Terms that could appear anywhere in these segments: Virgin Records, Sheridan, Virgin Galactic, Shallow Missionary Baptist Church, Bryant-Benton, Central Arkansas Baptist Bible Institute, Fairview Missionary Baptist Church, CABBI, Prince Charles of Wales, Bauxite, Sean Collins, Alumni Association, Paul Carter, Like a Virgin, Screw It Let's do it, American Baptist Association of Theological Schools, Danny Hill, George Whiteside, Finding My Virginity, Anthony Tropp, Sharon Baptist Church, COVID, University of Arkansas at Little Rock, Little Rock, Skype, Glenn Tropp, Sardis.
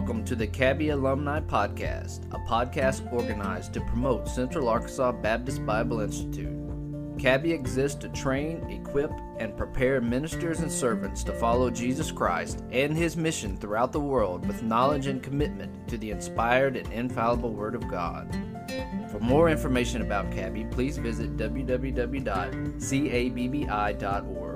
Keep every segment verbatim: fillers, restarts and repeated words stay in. Welcome to the C A B B I Alumni Podcast, a podcast organized to promote Central Arkansas Baptist Bible Institute. C A B B I exists to train, equip, and prepare ministers and servants to follow Jesus Christ and His mission throughout the world with knowledge and commitment to the inspired and infallible Word of God. For more information about C A B B I, please visit w w w dot cabbi dot org.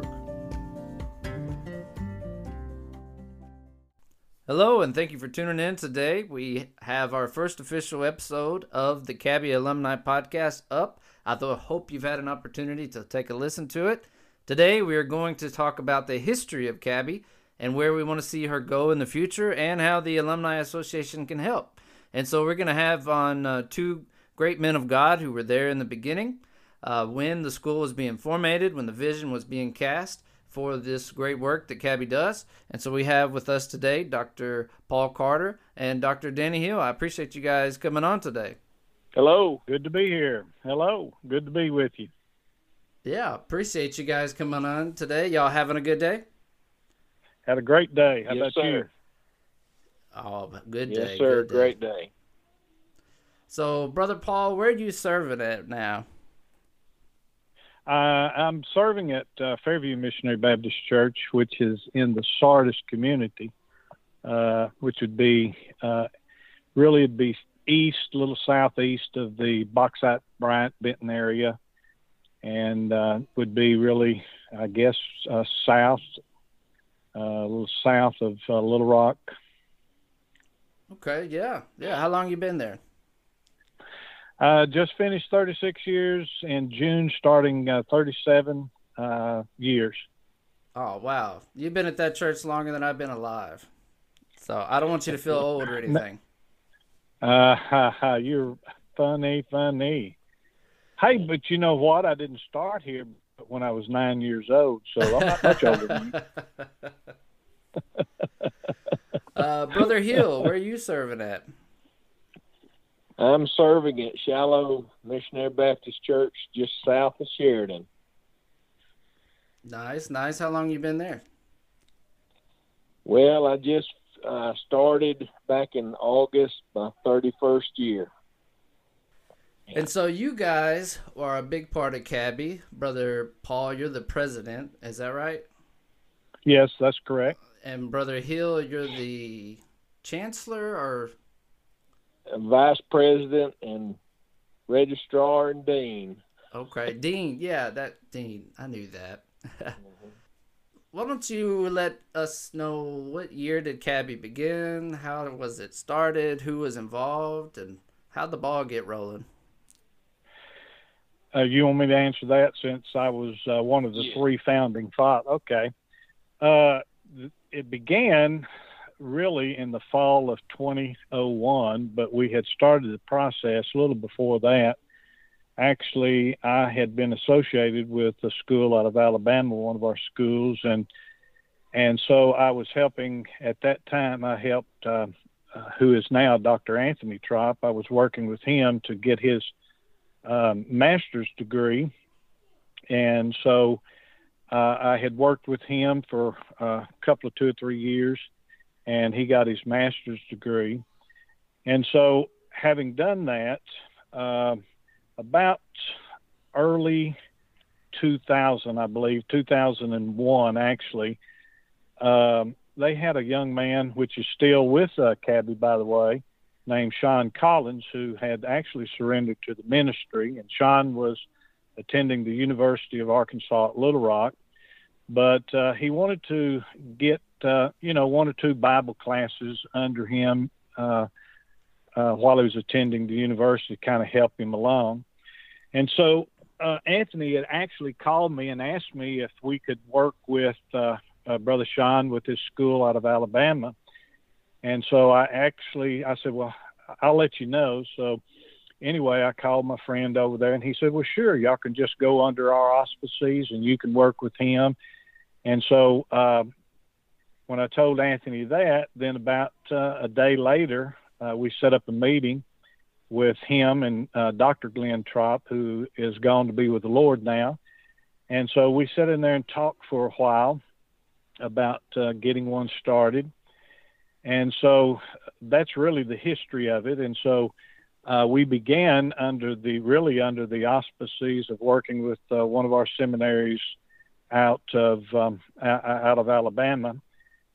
Hello, and thank you for tuning in today. We have our first official episode of the C A B B I Alumni Podcast up. I hope you've had an opportunity to take a listen to it. Today, we are going to talk about the history of C A B B I and where we want to see her go in the future and how the Alumni Association can help. And so we're going to have on uh, two great men of God who were there in the beginning uh, when the school was being formatted, when the vision was being cast for this great work that C A B B I does. And so we have with us today Doctor Paul Carter and Doctor Danny Hill. I appreciate you guys coming on today. Hello, good to be here. Hello, good to be with you. Yeah, appreciate you guys coming on today. Y'all having a good day? Had a great day. How yes, about sir. you? Oh, good yes, day. Yes, sir, good day. Great day. So, Brother Paul, where are you serving at now? Uh, I'm serving at uh, Fairview Missionary Baptist Church, which is in the Sardis community, uh, which would be uh, really it'd be east, a little southeast of the Bauxite, Bryant-Benton area, and uh, would be really, I guess, uh, south, uh, a little south of uh, Little Rock. Okay, yeah, yeah. How long you been there? Uh, just finished thirty-six years in June, starting uh, thirty-seven uh, years. Oh, wow. You've been at that church longer than I've been alive. So I don't want you to feel old or anything. Uh, ha, ha, you're funny, funny. Hey, but you know what? I didn't start here when I was nine years old, so I'm not much older than you. uh, Brother Hill, where are you serving at? I'm serving at Shallow Missionary Baptist Church, just south of Sheridan. Nice, nice. How long you been there? Well, I just uh, started back in August, my thirty-first year. And so you guys are a big part of C A B B I. Brother Paul, you're the president. Is that right? Yes, that's correct. And Brother Hill, you're the chancellor or... vice president and registrar and dean. Okay, dean. Yeah, that dean. I knew that. Mm-hmm. Why don't you let us know what year did C A B B I begin? How was it started? Who was involved? And how'd the ball get rolling? Uh, you want me to answer that since I was uh, one of the yeah. three founding fathers? Okay. Uh, it began... really in the fall of twenty oh one, but we had started the process a little before that. Actually, I had been associated with a school out of Alabama, one of our schools, and and so I was helping at that time. I helped uh, uh, who is now Doctor Anthony Tropp. I was working with him to get his um, master's degree, and so uh, I had worked with him for a couple of two or three years. And he got his master's degree. And so having done that, uh, about early two thousand, I believe, two thousand one actually, um, they had a young man, which is still with uh, C A B B I, by the way, named Sean Collins, who had actually surrendered to the ministry. And Sean was attending the University of Arkansas at Little Rock. But uh, he wanted to get, uh, you know, one or two Bible classes under him uh, uh, while he was attending the university, kind of help him along. And so uh, Anthony had actually called me and asked me if we could work with uh, uh, Brother Sean with his school out of Alabama. And so I actually, I said, well, I'll let you know. So anyway, I called my friend over there, and he said, well, sure, y'all can just go under our auspices, and you can work with him. And so uh, when I told Anthony that, then about uh, a day later, uh, we set up a meeting with him and uh, Doctor Glenn Tropp, who is gone to be with the Lord now. And so we sat in there and talked for a while about uh, getting one started. And so that's really the history of it. And so uh, we began under the really under the auspices of working with uh, one of our seminaries out of um, out of Alabama.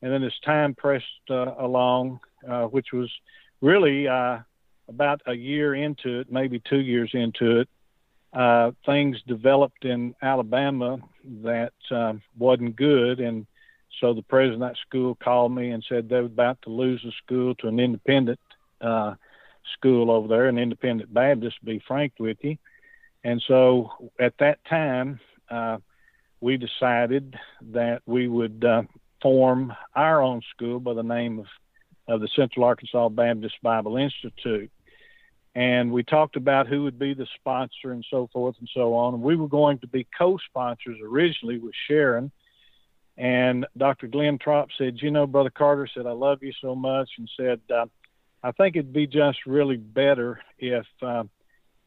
And then as time pressed uh, along, uh, which was really uh, about a year into it, maybe two years into it, uh, things developed in Alabama that um, wasn't good. And so the president of that school called me and said they were about to lose the school to an independent uh, school over there, an independent Baptist, to be frank with you. And so at that time, uh, we decided that we would uh, form our own school by the name of, of the Central Arkansas Baptist Bible Institute. And we talked about who would be the sponsor and so forth and so on. And we were going to be co-sponsors originally with Sharon. And Doctor Glenn Tropp said, you know, Brother Carter said, I love you so much, and said, uh, I think it'd be just really better if uh,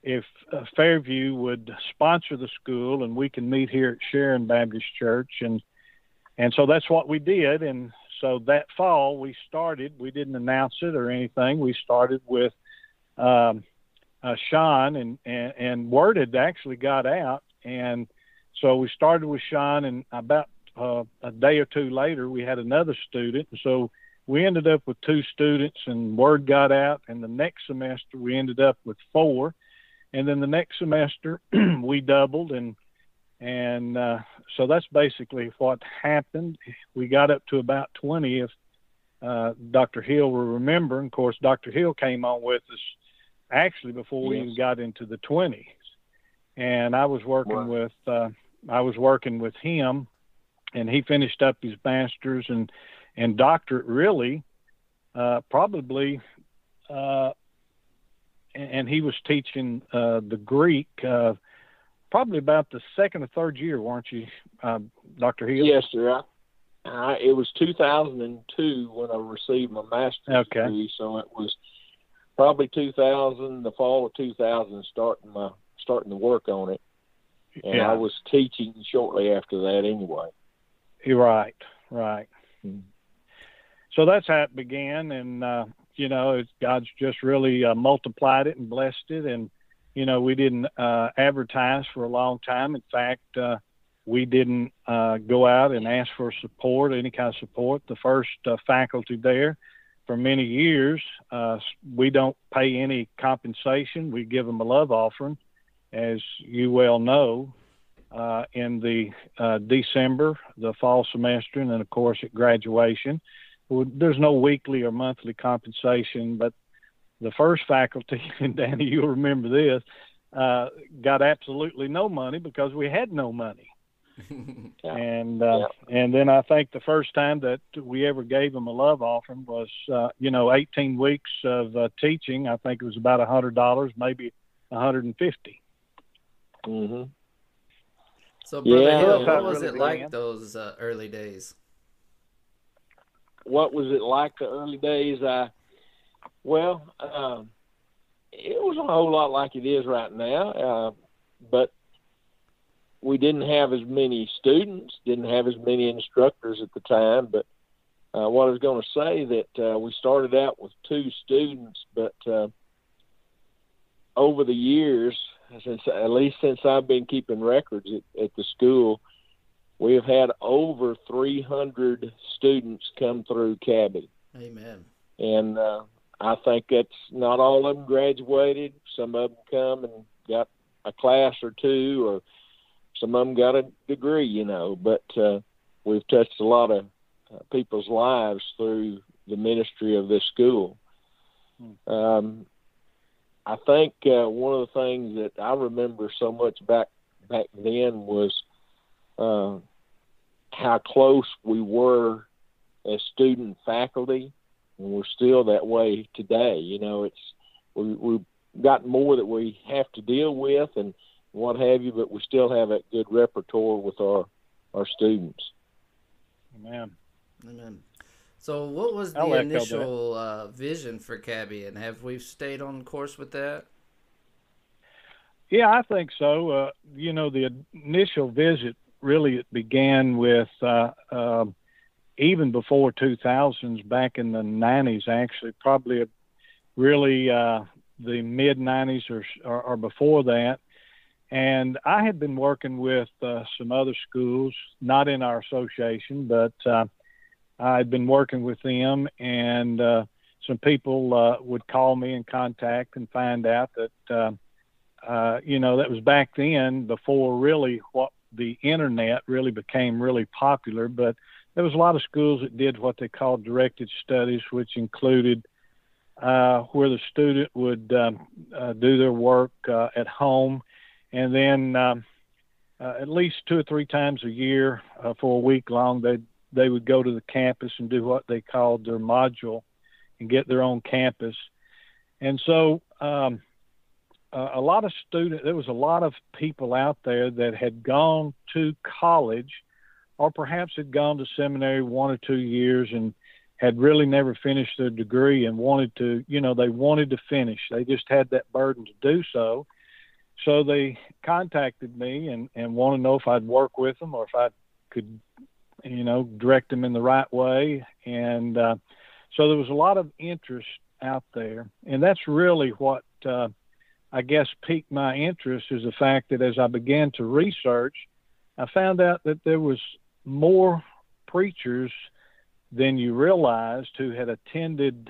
if uh, Fairview would sponsor the school and we can meet here at Sharon Baptist Church. And and so that's what we did. And so that fall we started, we didn't announce it or anything. We started with um, uh, Sean, and, and, and word had actually got out. And so we started with Sean, and about Uh, a day or two later, we had another student. So we ended up with two students, and word got out. And the next semester, we ended up with four. And then the next semester, we doubled. And and uh, so that's basically what happened. We got up to about twenty, if uh, Doctor Hill will remember. And of course, Doctor Hill came on with us actually before we yes. even got into the twenties. And I was working wow. with uh, I was working with him. And he finished up his master's and, and doctorate, really, uh, probably, uh, and he was teaching uh, the Greek uh, probably about the second or third year, weren't you, uh, Doctor Hill? Yes, sir. I, I, it was two thousand two when I received my master's okay. degree, so it was probably two thousand, the fall of two thousand, starting my starting to work on it. And yeah. I was teaching shortly after that anyway. Right, right. Mm-hmm. So that's how it began, and uh, you know, it, God's just really uh, multiplied it and blessed it. And you know, we didn't uh, advertise for a long time. In fact, uh, we didn't uh, go out and ask for support, any kind of support. The first uh, faculty there for many years, uh, we don't pay any compensation. We give them a love offering, as you well know. Uh, in the uh, December, the fall semester, and then, of course, at graduation. There's no weekly or monthly compensation, but the first faculty, and Danny, you'll remember this, uh, got absolutely no money because we had no money. yeah. And uh, yeah. and then I think the first time that we ever gave them a love offering was, uh, you know, eighteen weeks of uh, teaching. I think it was about one hundred dollars, maybe one hundred fifty dollars. Mm-hmm. So, Brother yeah, Hill, what was really it like in. those uh, early days? What was it like the early days? I Well, um, it was a whole lot like it is right now, uh, but we didn't have as many students, didn't have as many instructors at the time. But uh, what I was going to say that uh, we started out with two students, but uh, over the years, Since, at least since I've been keeping records at, at the school, we have had over three hundred students come through C A B I. Amen. And uh, I think that's not all of them graduated. Some of them come and got a class or two, or some of them got a degree, you know. But uh, we've touched a lot of uh, people's lives through the ministry of this school. Hmm. Um I think uh, one of the things that I remember so much back back then was uh, how close we were as student faculty, and we're still that way today. You know, it's we, we've got more that we have to deal with and what have you, but we still have a good repertoire with our, our students. Amen. Amen. So what was the initial uh, vision for C A B I, and have we stayed on course with that? Yeah, I think so. Uh, you know, the initial visit really began with uh, uh, even before two thousands, back in the nineties, actually, probably really uh, the mid-nineties or, or, or before that. And I had been working with uh, some other schools, not in our association, but uh, I'd been working with them, and uh, some people uh, would call me and contact and find out that, uh, uh, you know, that was back then before really what the internet really became really popular. But there was a lot of schools that did what they called directed studies, which included uh, where the student would um, uh, do their work uh, at home. And then um, uh, at least two or three times a year uh, for a week long, they they would go to the campus and do what they called their module and get their own campus. And so um, a, a lot of students, there was a lot of people out there that had gone to college or perhaps had gone to seminary one or two years and had really never finished their degree and wanted to, you know, they wanted to finish. They just had that burden to do so. So they contacted me and, and want to know if I'd work with them or if I could, you know, direct them in the right way. And uh, so there was a lot of interest out there. And that's really what, uh, I guess, piqued my interest, is the fact that as I began to research, I found out that there was more preachers than you realized who had attended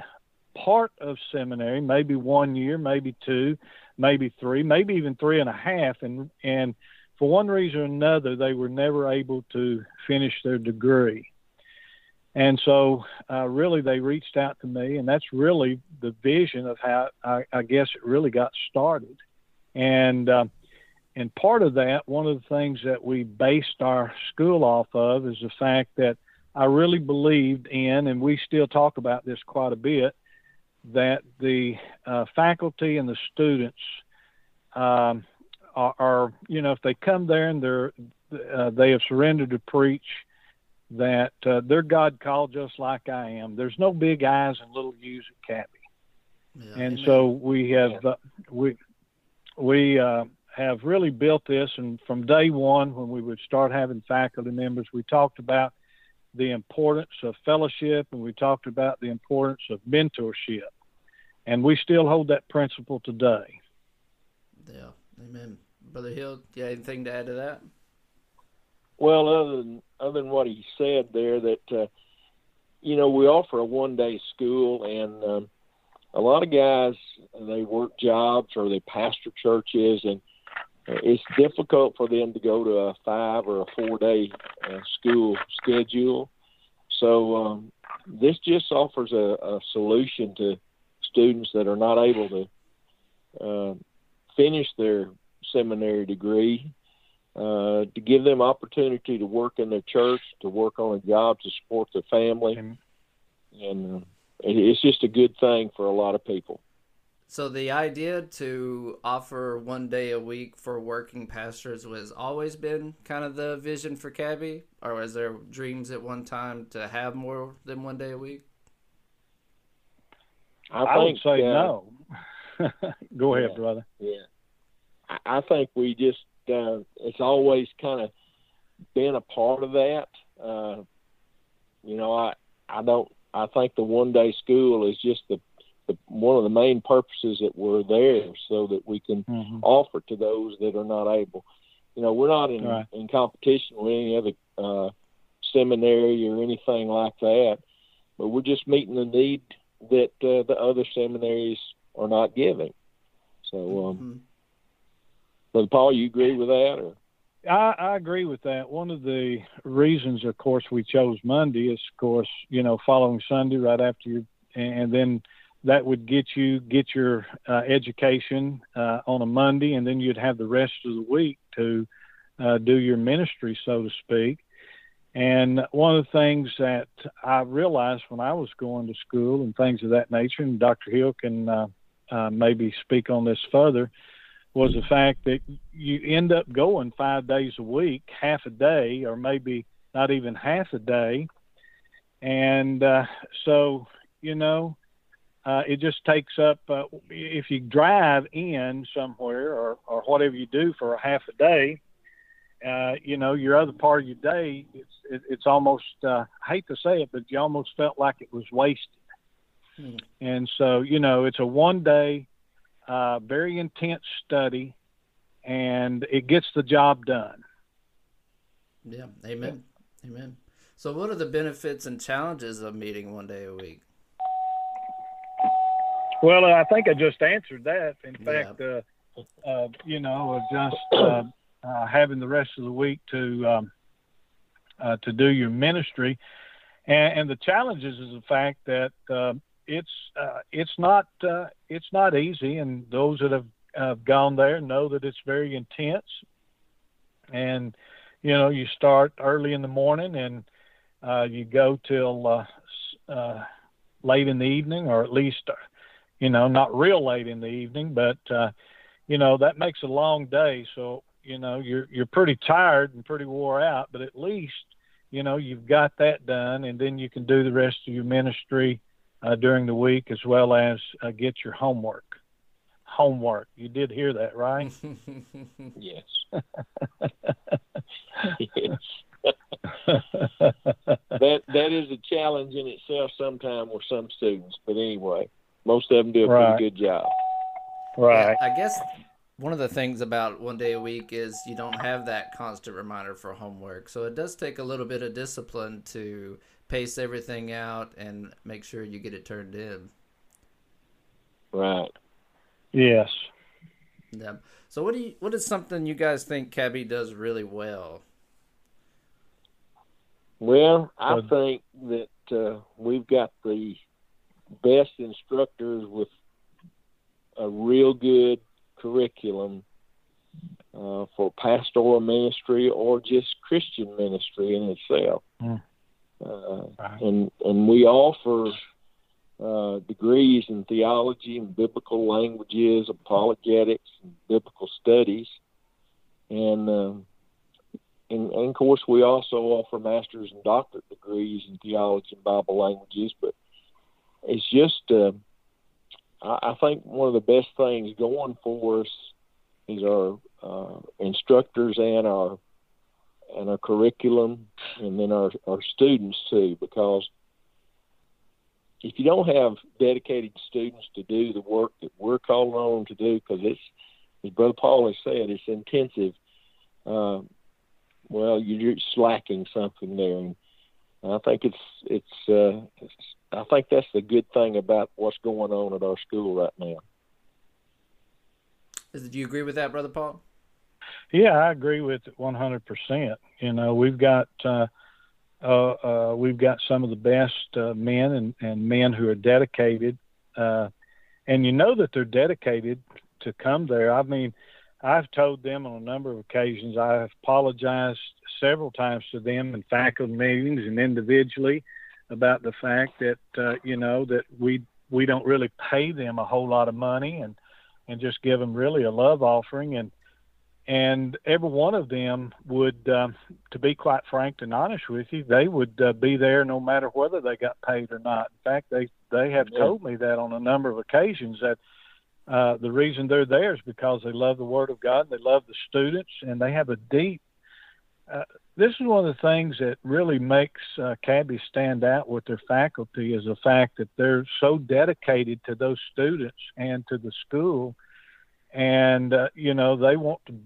part of seminary, maybe one year, maybe two, maybe three, maybe even three and a half. And, and for one reason or another, they were never able to finish their degree. And so uh, really they reached out to me, and that's really the vision of how I, I guess it really got started. And, uh, and part of that, one of the things that we based our school off of is the fact that I really believed in, and we still talk about this quite a bit, that the uh, faculty and the students um, are, are, you know, if they come there and they're, uh, they have surrendered to preach, that uh, they're God-called just like I am. There's no big I's and little U's at Cappy. Yeah, and amen. So we have uh, we we uh, have really built this, and from day one when we would start having faculty members, we talked about the importance of fellowship, and we talked about the importance of mentorship. And we still hold that principle today. Yeah, amen. Brother Hill, you have anything to add to that? Well, other than, other than what he said there, that, uh, you know, we offer a one-day school, and um, a lot of guys, they work jobs or they pastor churches, and it's difficult for them to go to a five or a four-day uh, school schedule. So um, this just offers a, a solution to students that are not able to uh, finish their seminary degree, uh, to give them opportunity to work in their church, to work on a job, to support their family. Mm-hmm. And uh, it's just a good thing for a lot of people. So the idea to offer one day a week for working pastors was always been kind of the vision for Cabby, or was there dreams at one time to have more than one day a week? I, I think, would say uh, no. Go ahead, yeah, brother. Yeah, I think we just, uh, it's always kind of been a part of that. Uh, you know, I, I don't, I think the one day school is just the, one of the main purposes that we're there, so that we can mm-hmm. offer to those that are not able. You know, we're not in, right. in competition with any other uh, seminary or anything like that, but we're just meeting the need that uh, the other seminaries are not giving. So, um, mm-hmm. Brother Paul, you agree with that? Or? I, I agree with that. One of the reasons, of course, we chose Monday is, of course, you know, following Sunday right after you, and then that would get you get your uh, education uh, on a Monday, and then you'd have the rest of the week to uh, do your ministry, so to speak. And one of the things that I realized when I was going to school and things of that nature, and Doctor Hill can uh, uh, maybe speak on this further, was the fact that you end up going five days a week, half a day, or maybe not even half a day. And uh, so, you know, Uh, it just takes up, uh, if you drive in somewhere or, or whatever you do for a half a day, uh, you know, your other part of your day, it's it, it's almost, uh, I hate to say it, but you almost felt like it was wasted. Hmm. And so, you know, it's a one day, uh, very intense study, and it gets the job done. Yeah. Amen. Amen. So what are the benefits and challenges of meeting one day a week? Well, I think I just answered that. In yeah. fact, uh, uh, you know, just uh, uh, having the rest of the week to um, uh, to do your ministry, and, and the challenges is the fact that uh, it's uh, it's not uh, it's not easy, and those that have uh, gone there know that it's very intense. And you know, you start early in the morning, and uh, you go till uh, uh, late in the evening, or at least. Uh, you know, not real late in the evening, but, uh, you know, that makes a long day. So, you know, you're, you're pretty tired and pretty wore out, but at least, you know, you've got that done, and then you can do the rest of your ministry uh, during the week, as well as uh, get your homework. Homework. You did hear that, right? Yes. Yes. that That is a challenge in itself sometime with some students, but anyway. Most of them do a right. pretty good job. Right. Yeah, I guess one of the things about one day a week is you don't have that constant reminder for homework. So it does take a little bit of discipline to pace everything out and make sure you get it turned in. Right. Yes. Yeah. So what do you, what is something you guys think Cabby does really well? Well, I um, think that uh, we've got the best instructors with a real good curriculum uh, for pastoral ministry or just Christian ministry in itself. Mm. Uh, right. And and we offer uh, degrees in theology and biblical languages, apologetics, and biblical studies. And, uh, and, and, of course, we also offer master's and doctorate degrees in theology and Bible languages, but it's just, uh, I think one of the best things going for us is our uh, instructors and our and our curriculum, and then our, our students too, because if you don't have dedicated students to do the work that we're calling on them to do, because it's, as Brother Paul has said, it's intensive, uh, well, you're slacking something there. And I think it's it's, uh, it's I think that's the good thing about what's going on at our school right now. Do you agree with that, Brother Paul? Yeah, I agree with it one hundred percent. You know, we've got uh, uh, uh, we've got some of the best uh, men and, and men who are dedicated, uh, and you know that they're dedicated to come there. I mean, I've told them on a number of occasions. I've apologized several times to them in faculty meetings and individually about the fact that, uh, you know, that we we don't really pay them a whole lot of money and and just give them really a love offering. And and every one of them would, um, to be quite frank and honest with you, they would uh, be there no matter whether they got paid or not. In fact, they, they have yeah. told me that on a number of occasions that uh, the reason they're there is because they love the Word of God, they love the students, and they have a deep uh, this is one of the things that really makes uh, Cabby stand out with their faculty is the fact that they're so dedicated to those students and to the school. And, uh, you know, they want to,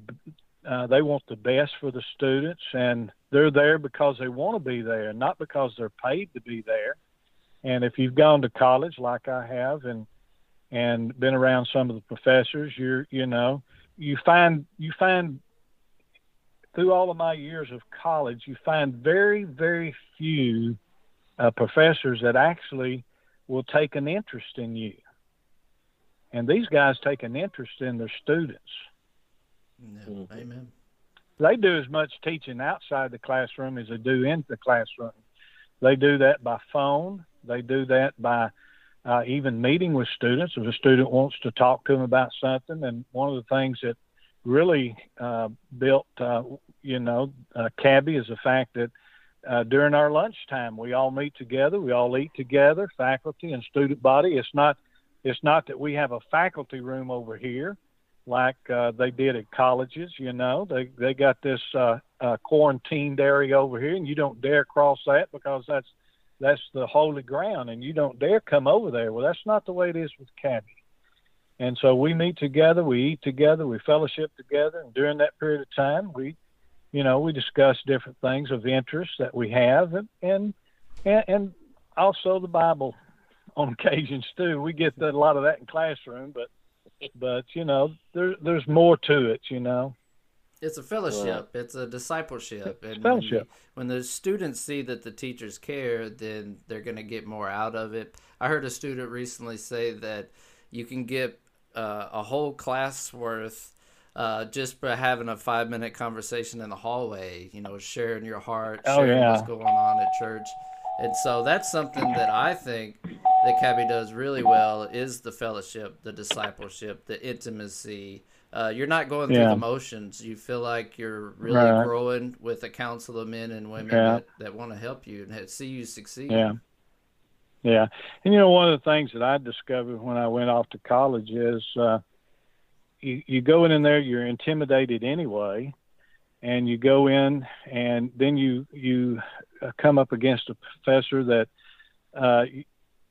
uh, they want the best for the students, and they're there because they want to be there, not because they're paid to be there. And if you've gone to college like I have and, and been around some of the professors, you're, you know, you find, you find, through all of my years of college, you find very, very few uh, professors that actually will take an interest in you. And these guys take an interest in their students. No. Amen. They do as much teaching outside the classroom as they do in the classroom. They do that by phone. They do that by uh, even meeting with students. If a student wants to talk to them about something, and one of the things that really uh, built, uh, you know, uh, Cabby is the fact that uh, during our lunchtime, we all meet together, we all eat together, faculty and student body. It's not, it's not that we have a faculty room over here. like uh, they did at colleges. You know, they they got this uh, uh, quarantined area over here, and you don't dare cross that because that's that's the holy ground, and you don't dare come over there. Well, that's not the way it is with Catholics. And so we meet together, we eat together, we fellowship together, and during that period of time, we, you know, we discuss different things of interest that we have, and and and also the Bible on occasions too. We get that, a lot of that in classroom, but. But, you know, there, there's more to it, you know. It's a fellowship. Right. It's a discipleship. It's and fellowship. When, when the students see that the teachers care, then they're going to get more out of it. I heard a student recently say that you can get uh, a whole class worth uh, just by having a five-minute conversation in the hallway, you know, sharing your heart, sharing oh, yeah. what's going on at church. And so that's something that I think that Cabby does really well is the fellowship, the discipleship, the intimacy. Uh, you're not going through yeah. the motions. You feel like you're really right. growing with a council of men and women yeah. that, that want to help you and see you succeed. Yeah. Yeah. And, you know, one of the things that I discovered when I went off to college is uh, you, you go in there, you're intimidated anyway, and you go in and then you you come up against a professor that, uh,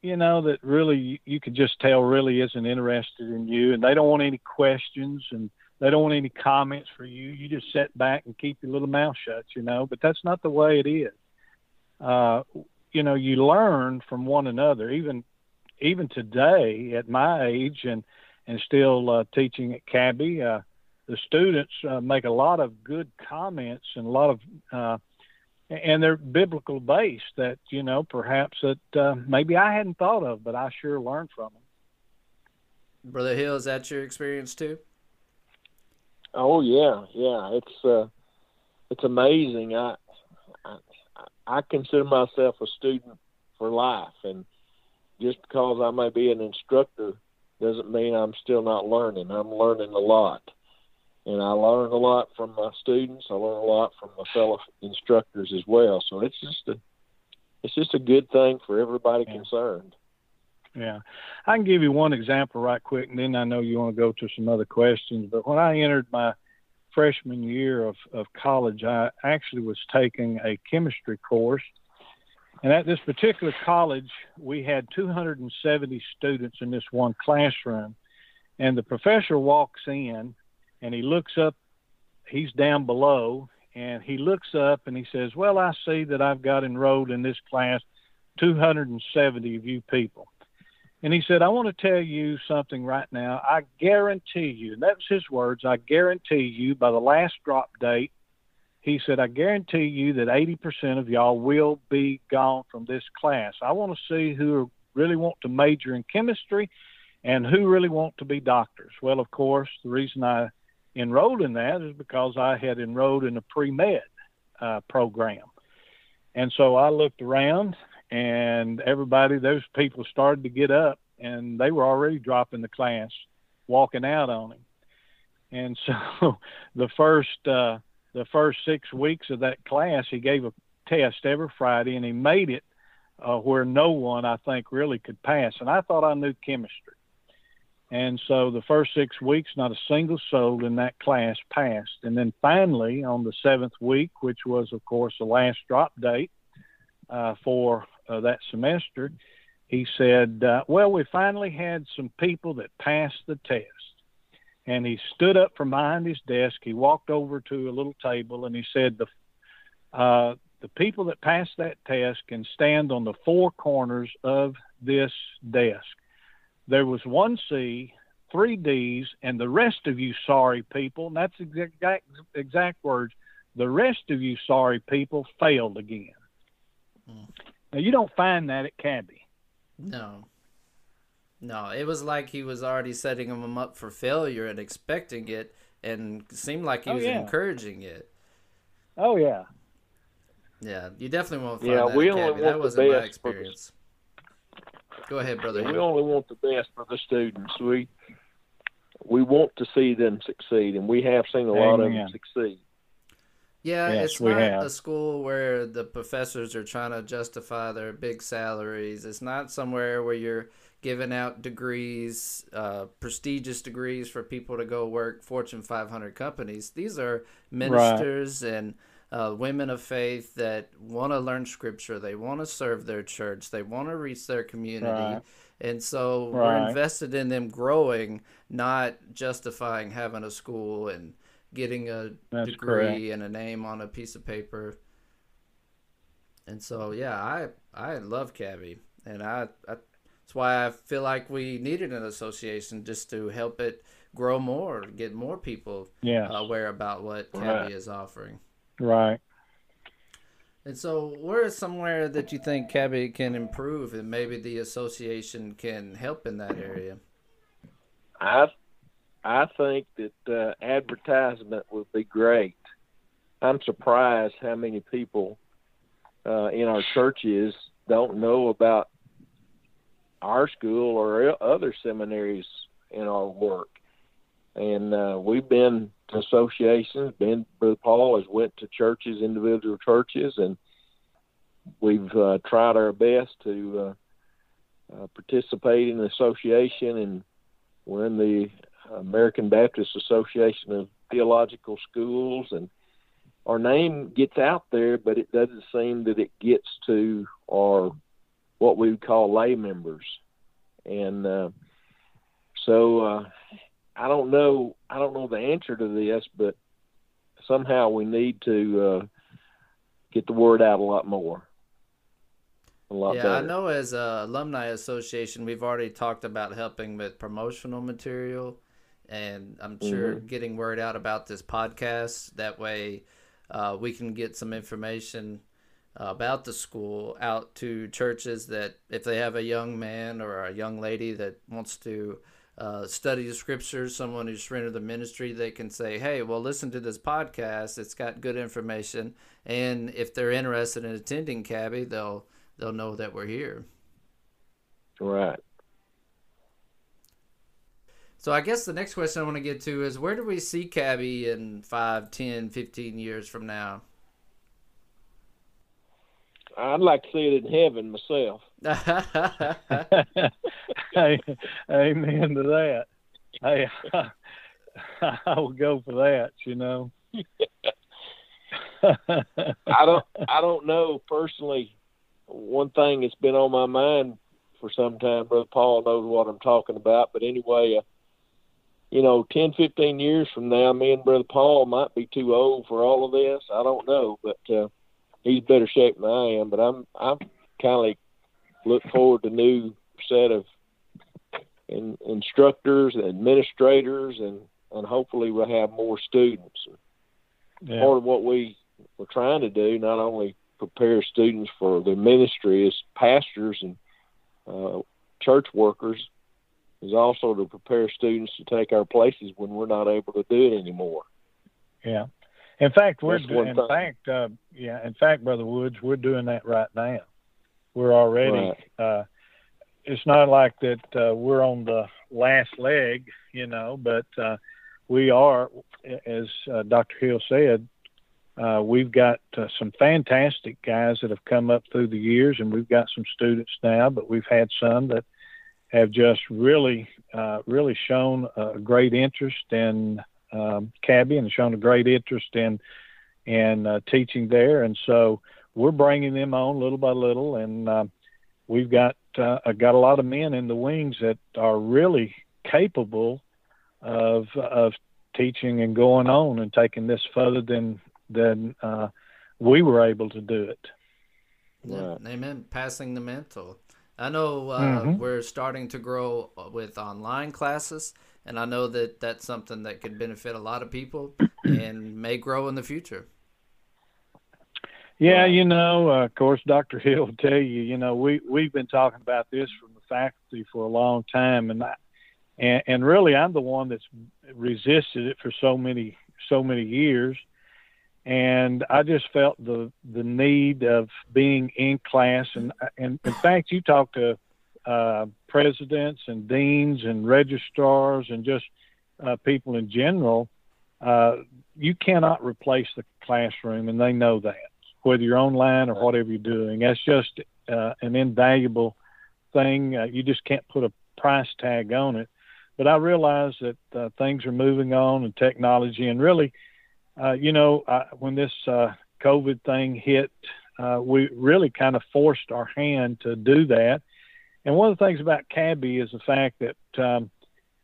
you know, that really you could just tell really isn't interested in you, and they don't want any questions and they don't want any comments for you. You just sit back and keep your little mouth shut, you know, but that's not the way it is. Uh, you know, you learn from one another, even even today at my age and, and still uh, teaching at Cabby, uh, the students uh, make a lot of good comments and a lot of, uh, and they're biblical based that, you know, perhaps that uh, maybe I hadn't thought of, but I sure learned from them. Brother Hill, is that your experience too? Oh yeah. Yeah. It's, uh, it's amazing. I, I, I consider myself a student for life, and just because I may be an instructor doesn't mean I'm still not learning. I'm learning a lot. And I learn a lot from my students. I learn a lot from my fellow instructors as well. So it's just a, it's just a good thing for everybody yeah. concerned. Yeah. I can give you one example right quick, and then I know you want to go to some other questions. But when I entered my freshman year of, of college, I actually was taking a chemistry course. And at this particular college, we had two hundred seventy students in this one classroom. And the professor walks in, and he looks up, he's down below, and he looks up and he says, well, I see that I've got enrolled in this class two hundred seventy of you people. And he said, I want to tell you something right now. I guarantee you, and that was his words, I guarantee you by the last drop date, he said, I guarantee you that eighty percent of y'all will be gone from this class. I want to see who really want to major in chemistry and who really want to be doctors. Well, of course, the reason I enrolled in that is because I had enrolled in a pre-med uh, program. And so I looked around, and everybody, those people started to get up, and they were already dropping the class, walking out on him. And so the first, uh, the first six weeks of that class, he gave a test every Friday, and he made it uh, where no one, I think, really could pass. And I thought I knew chemistry. And so the first six weeks, not a single soul in that class passed. And then finally, on the seventh week, which was, of course, the last drop date uh, for uh, that semester, he said, uh, well, we finally had some people that passed the test. And he stood up from behind his desk. He walked over to a little table, and he said, the, uh, the people that passed that test can stand on the four corners of this desk. There was one C, three D's, and the rest of you sorry people, and that's exact, exact words, the rest of you sorry people failed again. Mm. Now, you don't find that at Cabby. No. No, it was like he was already setting them up for failure and expecting it, and seemed like he oh, was yeah. encouraging it. Oh, yeah. Yeah, you definitely won't find yeah, that we at Cabby. That wasn't my experience. Purpose. Go ahead, brother. We only want the best for the students. We we want to see them succeed, and we have seen a lot Amen. Of them succeed. Yeah, yes, it's not have. a school where the professors are trying to justify their big salaries. It's not somewhere where you're giving out degrees, uh, prestigious degrees for people to go work Fortune five hundred companies. These are ministers right. and uh, women of faith that want to learn Scripture. They want to serve their church. They want to reach their community. Right. And so right. we're invested in them growing, not justifying having a school and getting a That's degree correct. and a name on a piece of paper. And so, yeah, I I love Cabby, and I, I that's why I feel like we needed an association just to help it grow more, get more people yes. aware about what Cabby right. is offering. Right. And so, where is somewhere that you think Cabby can improve, and maybe the association can help in that area? I I think that uh, advertisement would be great. I'm surprised how many people uh, in our churches don't know about our school or other seminaries in our work. And uh, we've been to associations, been, Brother Paul has went to churches, individual churches, and we've uh, tried our best to uh, uh, participate in the association, and we're in the American Baptist Association of Theological Schools, and our name gets out there, but it doesn't seem that it gets to our what we would call lay members. And uh, so uh, I don't know I don't know the answer to this, but somehow we need to uh, get the word out a lot more. Yeah, better. I know as an alumni association, we've already talked about helping with promotional material, and I'm sure mm-hmm. getting word out about this podcast. That way uh, we can get some information uh, about the school out to churches that if they have a young man or a young lady that wants to uh, study the Scriptures, someone who's surrendered the ministry, they can say, hey, well, listen to this podcast. It's got good information. And if they're interested in attending Cabby, they'll they'll know that we're here. Right. So I guess the next question I want to get to is, where do we see Cabby in five, ten, fifteen years from now? I'd like to see it in heaven myself. Hey, amen to that. Hey, I, I will go for that, you know. I don't, I don't know personally. One thing that's been on my mind for some time, Brother Paul knows what I'm talking about, but anyway, uh, you know, ten, fifteen years from now, me and Brother Paul might be too old for all of this. I don't know, but uh, he's better shape than I am, but I'm I'm kind of look forward to new set of in, instructors and administrators, and, and hopefully we'll have more students. Yeah. Part of what we were trying to do, not only prepare students for their ministry as pastors and uh, church workers, is also to prepare students to take our places when we're not able to do it anymore. Yeah. In fact, we're in thing. fact, uh, yeah. In fact, Brother Woods, we're doing that right now. We're already, right. uh, it's not like that uh, we're on the last leg, you know, but uh, we are, as uh, Doctor Hill said, Uh, we've got uh, some fantastic guys that have come up through the years, and we've got some students now, but we've had some that have just really, uh, really shown a great interest in um, Cabby, and shown a great interest in in uh, teaching there. And so we're bringing them on little by little, and uh, we've got uh, got a lot of men in the wings that are really capable of of teaching and going on and taking this further than. Then uh, we were able to do it. Yeah, amen. Passing the mantle. I know uh, mm-hmm. we're starting to grow with online classes, and I know that that's something that could benefit a lot of people and may grow in the future. Yeah, you know, uh, of course, Doctor Hill will tell you, you know, we, we've been talking about this from the faculty for a long time, and, I, and, and really I'm the one that's resisted it for so many, so many years. And I just felt the the need of being in class. And, and in fact, you talk to uh, presidents and deans and registrars and just uh, people in general. Uh, you cannot replace the classroom, and they know that. Whether you're online or whatever you're doing, that's just uh, an invaluable thing. Uh, you just can't put a price tag on it. But I realize that uh, things are moving on in technology. And really, uh, you know, I, when this uh, COVID thing hit, uh, we really kind of forced our hand to do that. And one of the things about Cabby is the fact that, um,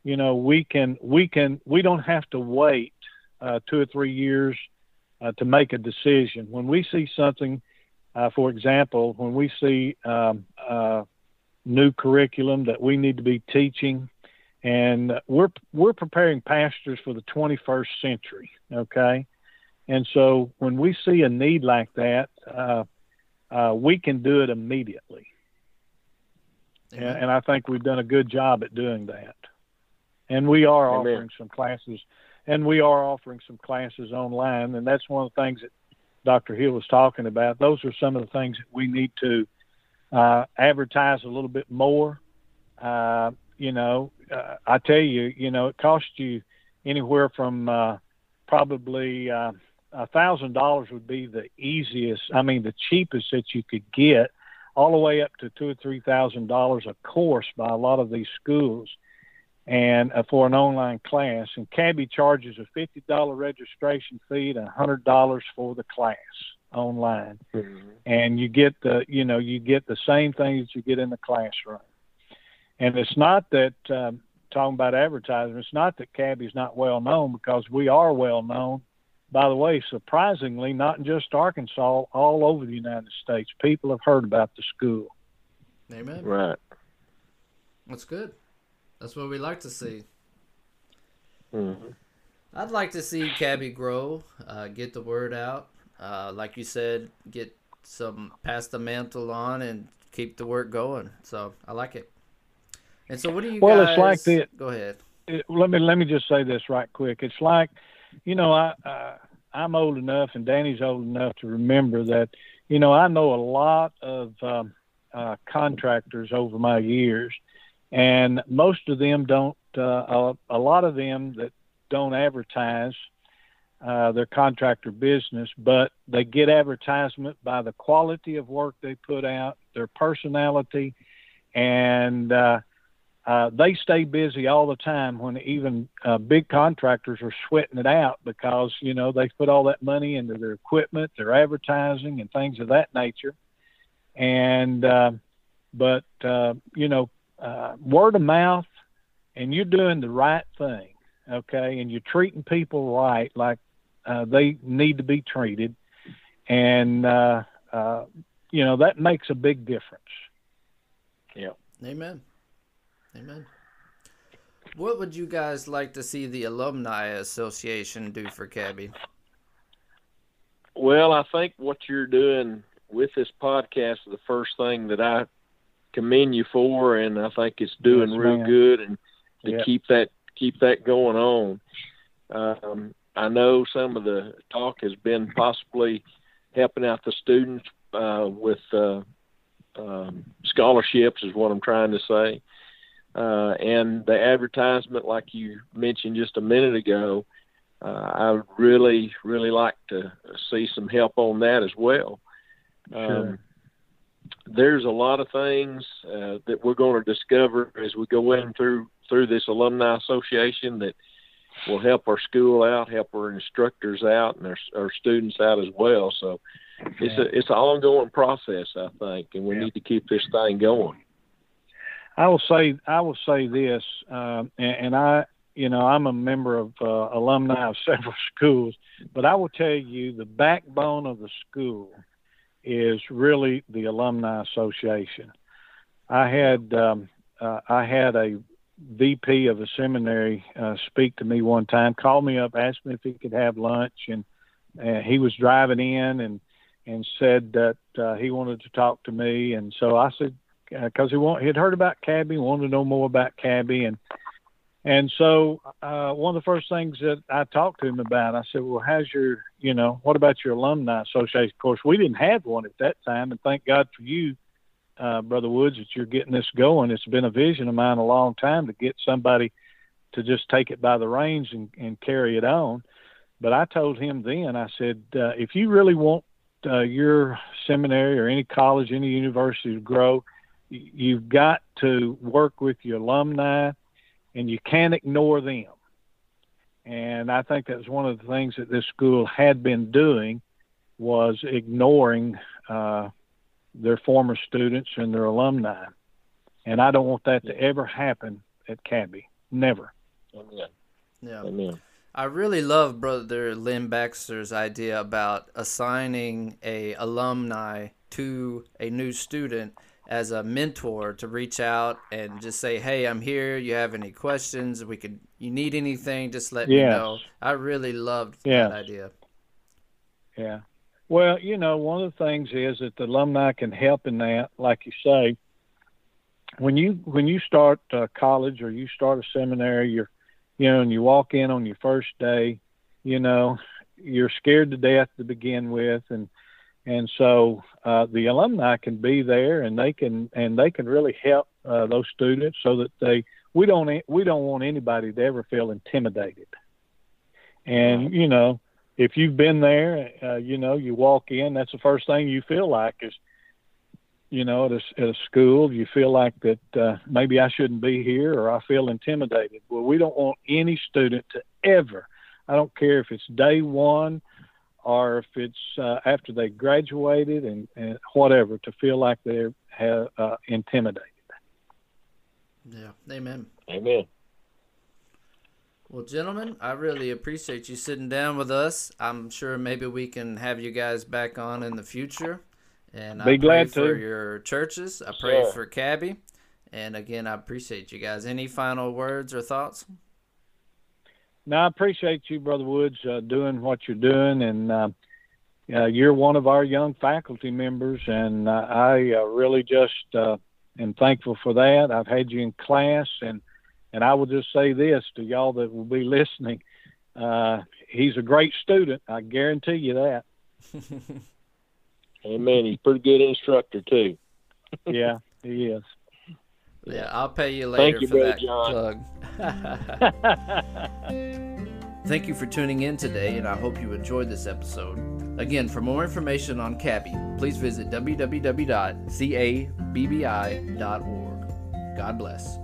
you know, we can, we can, we don't have to wait uh, two or three years uh, to make a decision. When we see something, uh, for example, when we see um, uh, new curriculum that we need to be teaching, and we're we're preparing pastors for the twenty-first century, okay? And so when we see a need like that, uh, uh, we can do it immediately. And, and I think we've done a good job at doing that. And we are offering Amen. some classes, and we are offering some classes online, and that's one of the things that Doctor Hill was talking about. Those are some of the things that we need to uh, advertise a little bit more. Uh, you know, uh, I tell you, you know, it costs you anywhere from uh, probably uh, one thousand dollars would be the easiest, I mean, the cheapest that you could get, all the way up to two or three thousand dollars a course by a lot of these schools, and uh, for an online class. And Cabby charges a fifty dollar registration fee and a hundred dollars for the class online, mm-hmm. and you get the you know you get the same thing that you get in the classroom. And it's not that um, talking about advertising. It's not that Cabby's not well known, because we are well known. By the way, surprisingly, not in just Arkansas, all over the United States, people have heard about the school. Amen. Right. That's good. That's what we like to see. Mm-hmm. I'd like to see Cabby grow, uh, get the word out. Uh, like you said, get some, pass the mantle on and keep the work going. So I like it. And so what do you well, guys... Well, it's like the... Go ahead. It, let me, let me just say this right quick. It's like... You know, I, uh, I'm old enough, and Danny's old enough to remember that, you know, I know a lot of um, uh, contractors over my years, and most of them don't, uh, a, a lot of them that don't advertise uh, their contractor business, but they get advertisement by the quality of work they put out, their personality, and uh Uh, they stay busy all the time when even uh, big contractors are sweating it out, because, you know, they put all that money into their equipment, their advertising, and things of that nature. And, uh, but, uh, you know, uh, word of mouth, and you're doing the right thing, okay, and you're treating people right, like uh, they need to be treated. And, uh, uh, you know, that makes a big difference. Yeah. Amen. Amen. What would you guys like to see the Alumni Association do for Cabby? Well, I think what you're doing with this podcast is the first thing that I commend you for, and I think it's doing yes, real man. good, and to yep. keep that keep that going on. Um, I know some of the talk has been possibly helping out the students uh, with uh, um, scholarships is what I'm trying to say. Uh, and the advertisement, like you mentioned just a minute ago, uh, I would really, really like to see some help on that as well. Sure. Um, there's a lot of things uh, that we're going to discover as we go in through through this Alumni Association that will help our school out, help our instructors out, and our, our students out as well. So okay. it's a, it's an ongoing process, I think, and we yeah. need to keep this thing going. I will say I will say this, um, and, and I, you know, I'm a member of uh, alumni of several schools, but I will tell you the backbone of the school is really the Alumni Association. I had um, uh, I had a V P of a seminary uh, speak to me one time, called me up, asked me if he could have lunch, and uh, he was driving in and and said that uh, he wanted to talk to me, and so I said. Because uh, he, he had heard about Cabby, wanted to know more about Cabby. And and so uh, one of the first things that I talked to him about, I said, well, how's your, you know, what about your Alumni Association? Of course, we didn't have one at that time, and thank God for you, uh, Brother Woods, that you're getting this going. It's been a vision of mine a long time to get somebody to just take it by the reins and, and carry it on. But I told him then, I said, uh, if you really want uh, your seminary or any college, any university to grow, you've got to work with your alumni, and you can't ignore them. And I think that's one of the things that this school had been doing, was ignoring uh, their former students and their alumni. And I don't want that to ever happen at Cabby. Never. Amen. Yeah. Amen. I really love Brother Lynn Baxter's idea about assigning a alumni to a new student as a mentor, to reach out and just say, hey, I'm here. You have any questions? We could, you need anything, just let yes. me know. I really loved yes. that idea. Yeah. Well, you know, one of the things is that the alumni can help in that, like you say. When you when you start uh, college or you start a seminary, you're, you know, and you walk in on your first day, you know, you're scared to death to begin with, and and so uh, the alumni can be there, and they can and they can really help uh, those students, so that they we don't we don't want anybody to ever feel intimidated. And you know, if you've been there, uh, you know, you walk in, that's the first thing you feel like is, you know, at a, at a school, you feel like that uh, maybe I shouldn't be here, or I feel intimidated. Well, we don't want any student to ever, I don't care if it's day one or if it's uh, after they graduated and, and whatever, to feel like they're uh, intimidated. Yeah. Amen. Amen. Well, gentlemen, I really appreciate you sitting down with us. I'm sure maybe we can have you guys back on in the future. And I Be glad pray to. for your churches. I pray sure. for Cabby. And again, I appreciate you guys. Any final words or thoughts? No, I appreciate you, Brother Woods, uh, doing what you're doing. And uh, uh, you're one of our young faculty members, and uh, I uh, really just uh, am thankful for that. I've had you in class, and, and I will just say this to y'all that will be listening. Uh, he's a great student. I guarantee you that. Amen. He's a pretty good instructor, too. Yeah, he is. Yeah, I'll pay you later Thank you, for Brother that John. plug. Thank you for tuning in today, and I hope you enjoyed this episode. Again, for more information on Cabby, please visit w w w dot cabbi dot org. God bless.